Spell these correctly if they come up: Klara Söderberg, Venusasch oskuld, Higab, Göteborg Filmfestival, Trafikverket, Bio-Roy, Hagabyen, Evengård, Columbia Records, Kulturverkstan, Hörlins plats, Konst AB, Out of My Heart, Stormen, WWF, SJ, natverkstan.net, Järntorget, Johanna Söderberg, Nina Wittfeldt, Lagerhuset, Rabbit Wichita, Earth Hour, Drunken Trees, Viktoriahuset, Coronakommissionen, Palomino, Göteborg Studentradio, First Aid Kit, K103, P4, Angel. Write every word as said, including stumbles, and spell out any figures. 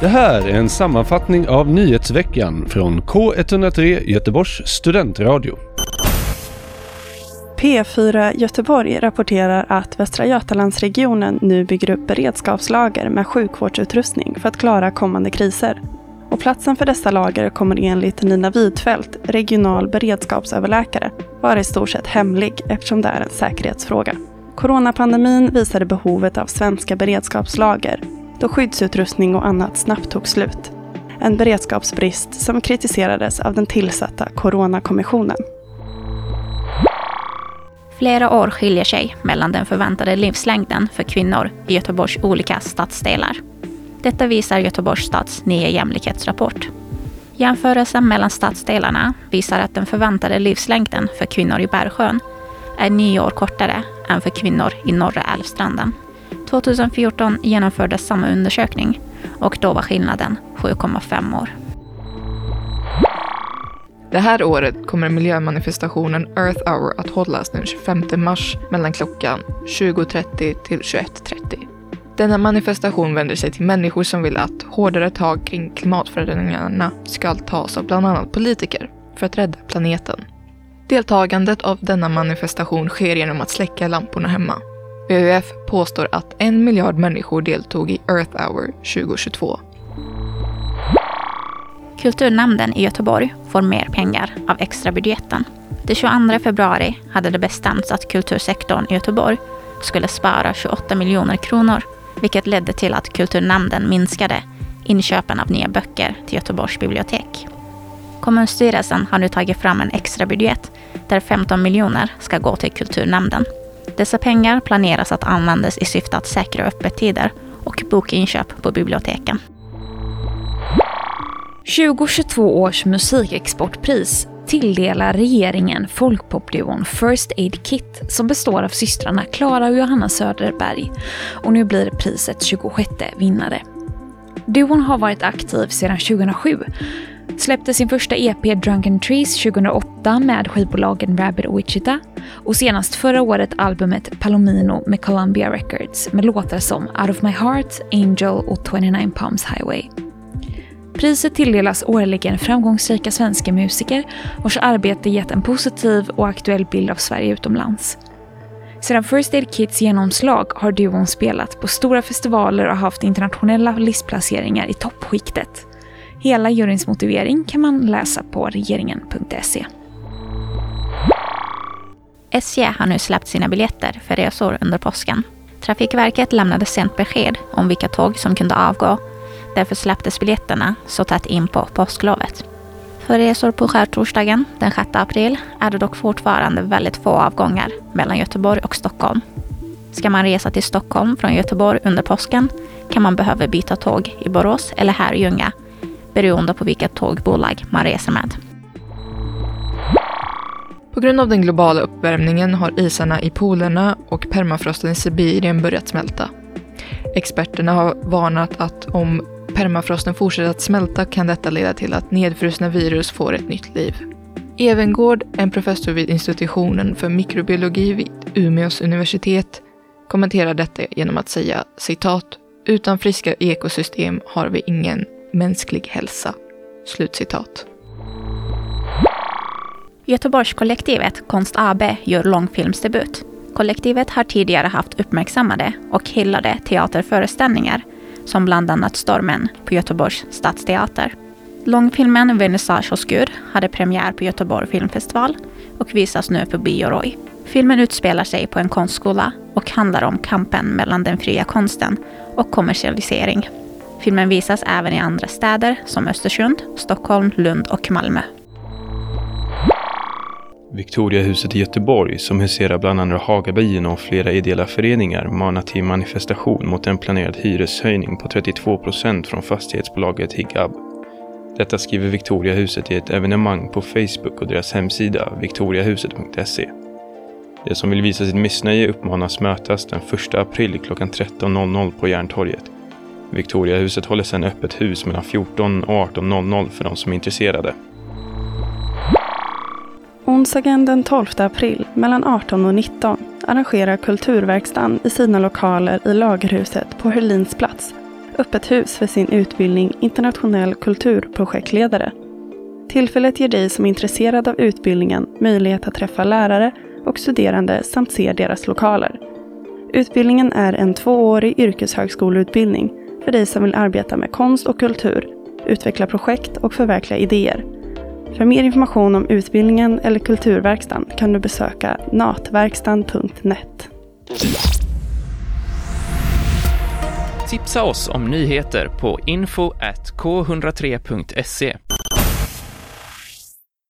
Det här är en sammanfattning av nyhetsveckan från K ett noll tre Göteborgs studentradio. P fyra Göteborg rapporterar att Västra Götalandsregionen nu bygger upp beredskapslager med sjukvårdsutrustning för att klara kommande kriser. Och platsen för dessa lager kommer enligt Nina Wittfeldt, regional beredskapsöverläkare, vara i stort sett hemlig eftersom det är en säkerhetsfråga. Coronapandemin visade behovet av svenska beredskapslager då skyddsutrustning och annat snabbt tog slut. En beredskapsbrist som kritiserades av den tillsatta Coronakommissionen. Flera år skiljer sig mellan den förväntade livslängden för kvinnor i Göteborgs olika stadsdelar. Detta visar Göteborgs stads nya jämlikhetsrapport. Jämförelsen mellan stadsdelarna visar att den förväntade livslängden för kvinnor i Bergsjön är nio år kortare än för kvinnor i norra Älvstranden. tjugohundrafjorton genomfördes samma undersökning och då var skillnaden sju komma fem år. Det här året kommer miljömanifestationen Earth Hour att hållas den tjugofemte mars mellan klockan tjugo trettio till tjugoett trettio. Denna manifestation vänder sig till människor som vill att hårdare tag kring klimatförändringarna ska tas av bland annat politiker för att rädda planeten. Deltagandet av denna manifestation sker genom att släcka lamporna hemma. W W F påstår att en miljard människor deltog i Earth Hour tjugohundratjugotvå. Kulturnämnden i Göteborg får mer pengar av extra budgeten. Den tjugoandra februari hade det bestämts att kultursektorn i Göteborg skulle spara tjugoåtta miljoner kronor, vilket ledde till att Kulturnämnden minskade inköpen av nya böcker till Göteborgs bibliotek. Kommunstyrelsen har nu tagit fram en extra budget där femton miljoner ska gå till Kulturnämnden. Dessa pengar planeras att användas i syfte att säkra öppettider och bokinköp på biblioteken. tjugohundratjugotvå års musikexportpris tilldelar regeringen folkpopduon First Aid Kit som består av systrarna Klara och Johanna Söderberg, och nu blir priset tjugosjätte vinnare. Duon har varit aktiv sedan tjugohundrasju, släppte sin första E P Drunken Trees tjugohundraåtta med skivbolagen Rabbit Wichita och senast förra året albumet Palomino med Columbia Records med låtar som Out of My Heart, Angel och tjugosju Palms Highway. Priset tilldelas årligen framgångsrika svenska musiker vars arbete gett en positiv och aktuell bild av Sverige utomlands. Sedan First Aid Kits genomslag har duon spelat på stora festivaler och haft internationella listplaceringar i toppskiktet. Hela juryns motivering kan man läsa på regeringen punkt se. S J har nu släppt sina biljetter för resor under påsken. Trafikverket lämnade sent besked om vilka tåg som kunde avgå. Därför släpptes biljetterna så tätt in på påsklovet. För resor på skärtorsdagen den sjätte april är det dock fortfarande väldigt få avgångar mellan Göteborg och Stockholm. Ska man resa till Stockholm från Göteborg under påsken kan man behöva byta tåg i Borås eller Herrljunga beroende på vilket tågbolag man reser med. På grund av den globala uppvärmningen har isarna i polerna och permafrosten i Sibirien börjat smälta. Experterna har varnat att om permafrosten fortsätter att smälta kan detta leda till att nedfrusna virus får ett nytt liv. Evengård, en professor vid institutionen för mikrobiologi vid Umeås universitet, kommenterar detta genom att säga, citat, utan friska ekosystem har vi ingen mänsklig hälsa. Slutcitat. Göteborgskollektivet Konst A B gör långfilmsdebut. Kollektivet har tidigare haft uppmärksammade och hyllade teaterföreställningar som bland annat Stormen på Göteborgs stadsteater. Långfilmen Venusasch oskuld hade premiär på Göteborg Filmfestival och visas nu på Bio-Roy. Filmen utspelar sig på en konstskola och handlar om kampen mellan den fria konsten och kommersialisering. Filmen visas även i andra städer som Östersund, Stockholm, Lund och Malmö. Viktoriahuset i Göteborg, som huserar bland andra Hagabyen och flera ideella föreningar, manar till manifestation mot en planerad hyreshöjning på trettiotvå procent från fastighetsbolaget Higab. Detta skriver Viktoriahuset i ett evenemang på Facebook och deras hemsida viktoriahuset punkt se. De som vill visa sitt missnöje uppmanas mötas den första april klockan tretton på Järntorget. Viktoriahuset håller sedan öppet hus mellan fjorton och arton för de som är intresserade. Onsdagen den tolfte april mellan arton och nitton året arrangerar Kulturverkstan i sina lokaler i Lagerhuset på Hörlins plats öppet hus för sin utbildning internationell kulturprojektledare. Tillfället ger dig som är intresserad av utbildningen möjlighet att träffa lärare och studerande samt se deras lokaler. Utbildningen är en tvåårig yrkeshögskoleutbildning för dig som vill arbeta med konst och kultur, utveckla projekt och förverkliga idéer. För mer information om utbildningen eller kulturverkstan kan du besöka natverkstan punkt net. Tipsa oss om nyheter på info at k one oh three punkt se.